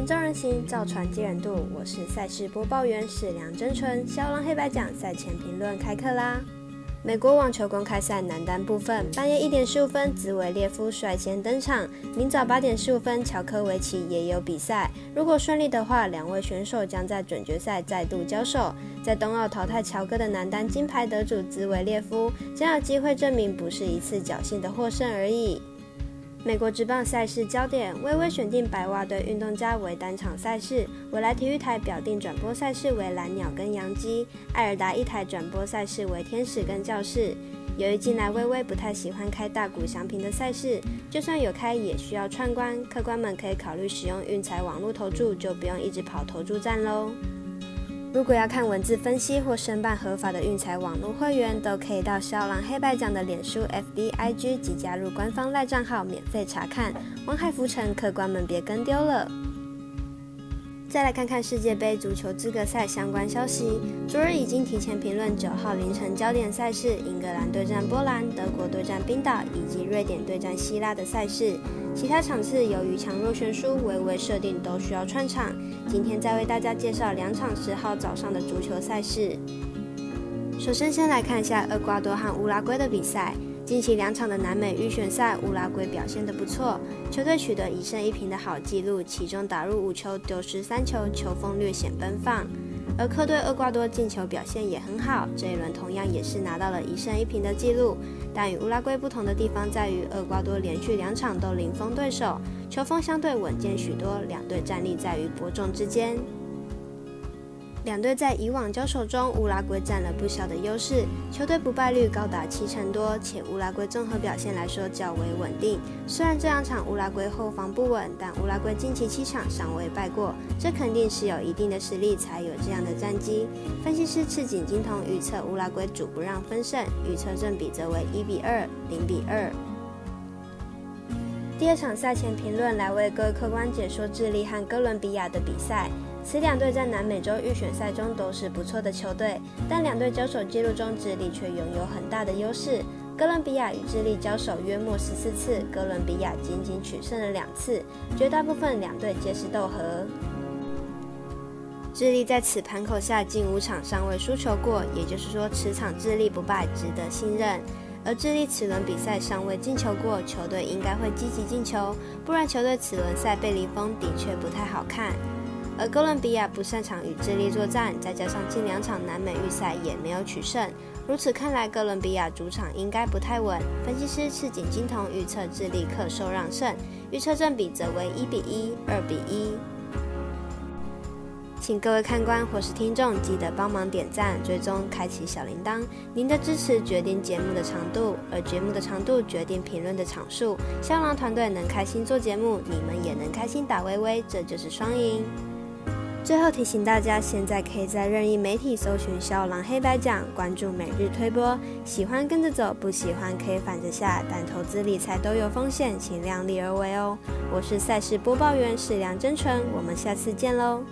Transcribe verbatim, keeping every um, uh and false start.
人朝人行，造船接人度。我是赛事播报员史梁真纯，骁龙黑白奖赛前评论开课啦！美国网球公开赛男单部分，半夜一点十五分，兹维列夫率先登场；明早八点十五分，乔科维奇也有比赛。如果顺利的话，两位选手将在准决赛再度交手。在冬奥淘汰乔哥的男单金牌得主兹维列夫，将有机会证明不是一次侥幸的获胜而已。美国职棒赛事焦点，微微选定白袜对运动家为单场赛事，纬来体育台表定转播赛事为蓝鸟跟洋基，爱尔达一台转播赛事为天使跟教士。由于近来微微不太喜欢开大谷翔平的赛事，就算有开也需要串关，客官们可以考虑使用运彩网络投注，就不用一直跑投注站喽。如果要看文字分析或申办合法的运彩网络会员，都可以到骁龙黑白奖的脸书、F B、I G 及加入官方赖账号免费查看。望海浮沉，客官们别跟丢了。再来看看世界杯足球资格赛相关消息。昨日已经提前评论九号凌晨焦点赛事英格兰对战波兰、德国对战冰岛以及瑞典对战希腊的赛事。其他场次由于强弱悬殊，微微设定都需要串场。今天再为大家介绍两场十号早上的足球赛事。首先先来看一下厄瓜多和乌拉圭的比赛。近期两场的南美预选赛，乌拉圭表现得不错，球队取得一胜一平的好纪录，其中打入五球丢失三球，球风略显奔放。而客队厄瓜多进球表现也很好，这一轮同样也是拿到了一胜一平的纪录。但与乌拉圭不同的地方在于，厄瓜多连续两场都零封对手，球风相对稳健许多，两队战力在于伯仲之间。两队在以往交手中，乌拉圭占了不小的优势，球队不败率高达七成多，且乌拉圭综合表现来说较为稳定。虽然这两场乌拉圭后防不稳，但乌拉圭近期七场尚未败过，这肯定是有一定的实力才有这样的战绩。分析师赤井金童预测乌拉圭主不让分胜，预测正比则为一比二、零比二。第二场赛前评论来为各位客官解说智利和哥伦比亚的比赛。此两队在南美洲预选赛中都是不错的球队，但两队交手记录中，智利却拥有很大的优势。哥伦比亚与智利交手约莫十四次，哥伦比亚仅仅取胜了两次，绝大部分两队皆是斗和。智利在此盘口下近五场尚未输球过，也就是说此场智利不败，值得信任。而智利此轮比赛尚未进球过，球队应该会积极进球，不然球队此轮赛被零封的确不太好看。而哥伦比亚不擅长与智利作战，再加上近两场南美预赛也没有取胜，如此看来哥伦比亚主场应该不太稳。分析师赤井金童预测智利客受让胜，预测正比则为一比一、二比一。请各位看官或是听众记得帮忙点赞、追踪、开启小铃铛，您的支持决定节目的长度，而节目的长度决定评论的场数。骁龙团队能开心做节目，你们也能开心打微微，这就是双赢。最后提醒大家，现在可以在任意媒体搜寻骁龙黑白奖，关注每日推播，喜欢跟着走，不喜欢可以反着下，但投资理财都有风险，请量力而为哦。我是赛事播报员史梁真纯，我们下次见喽。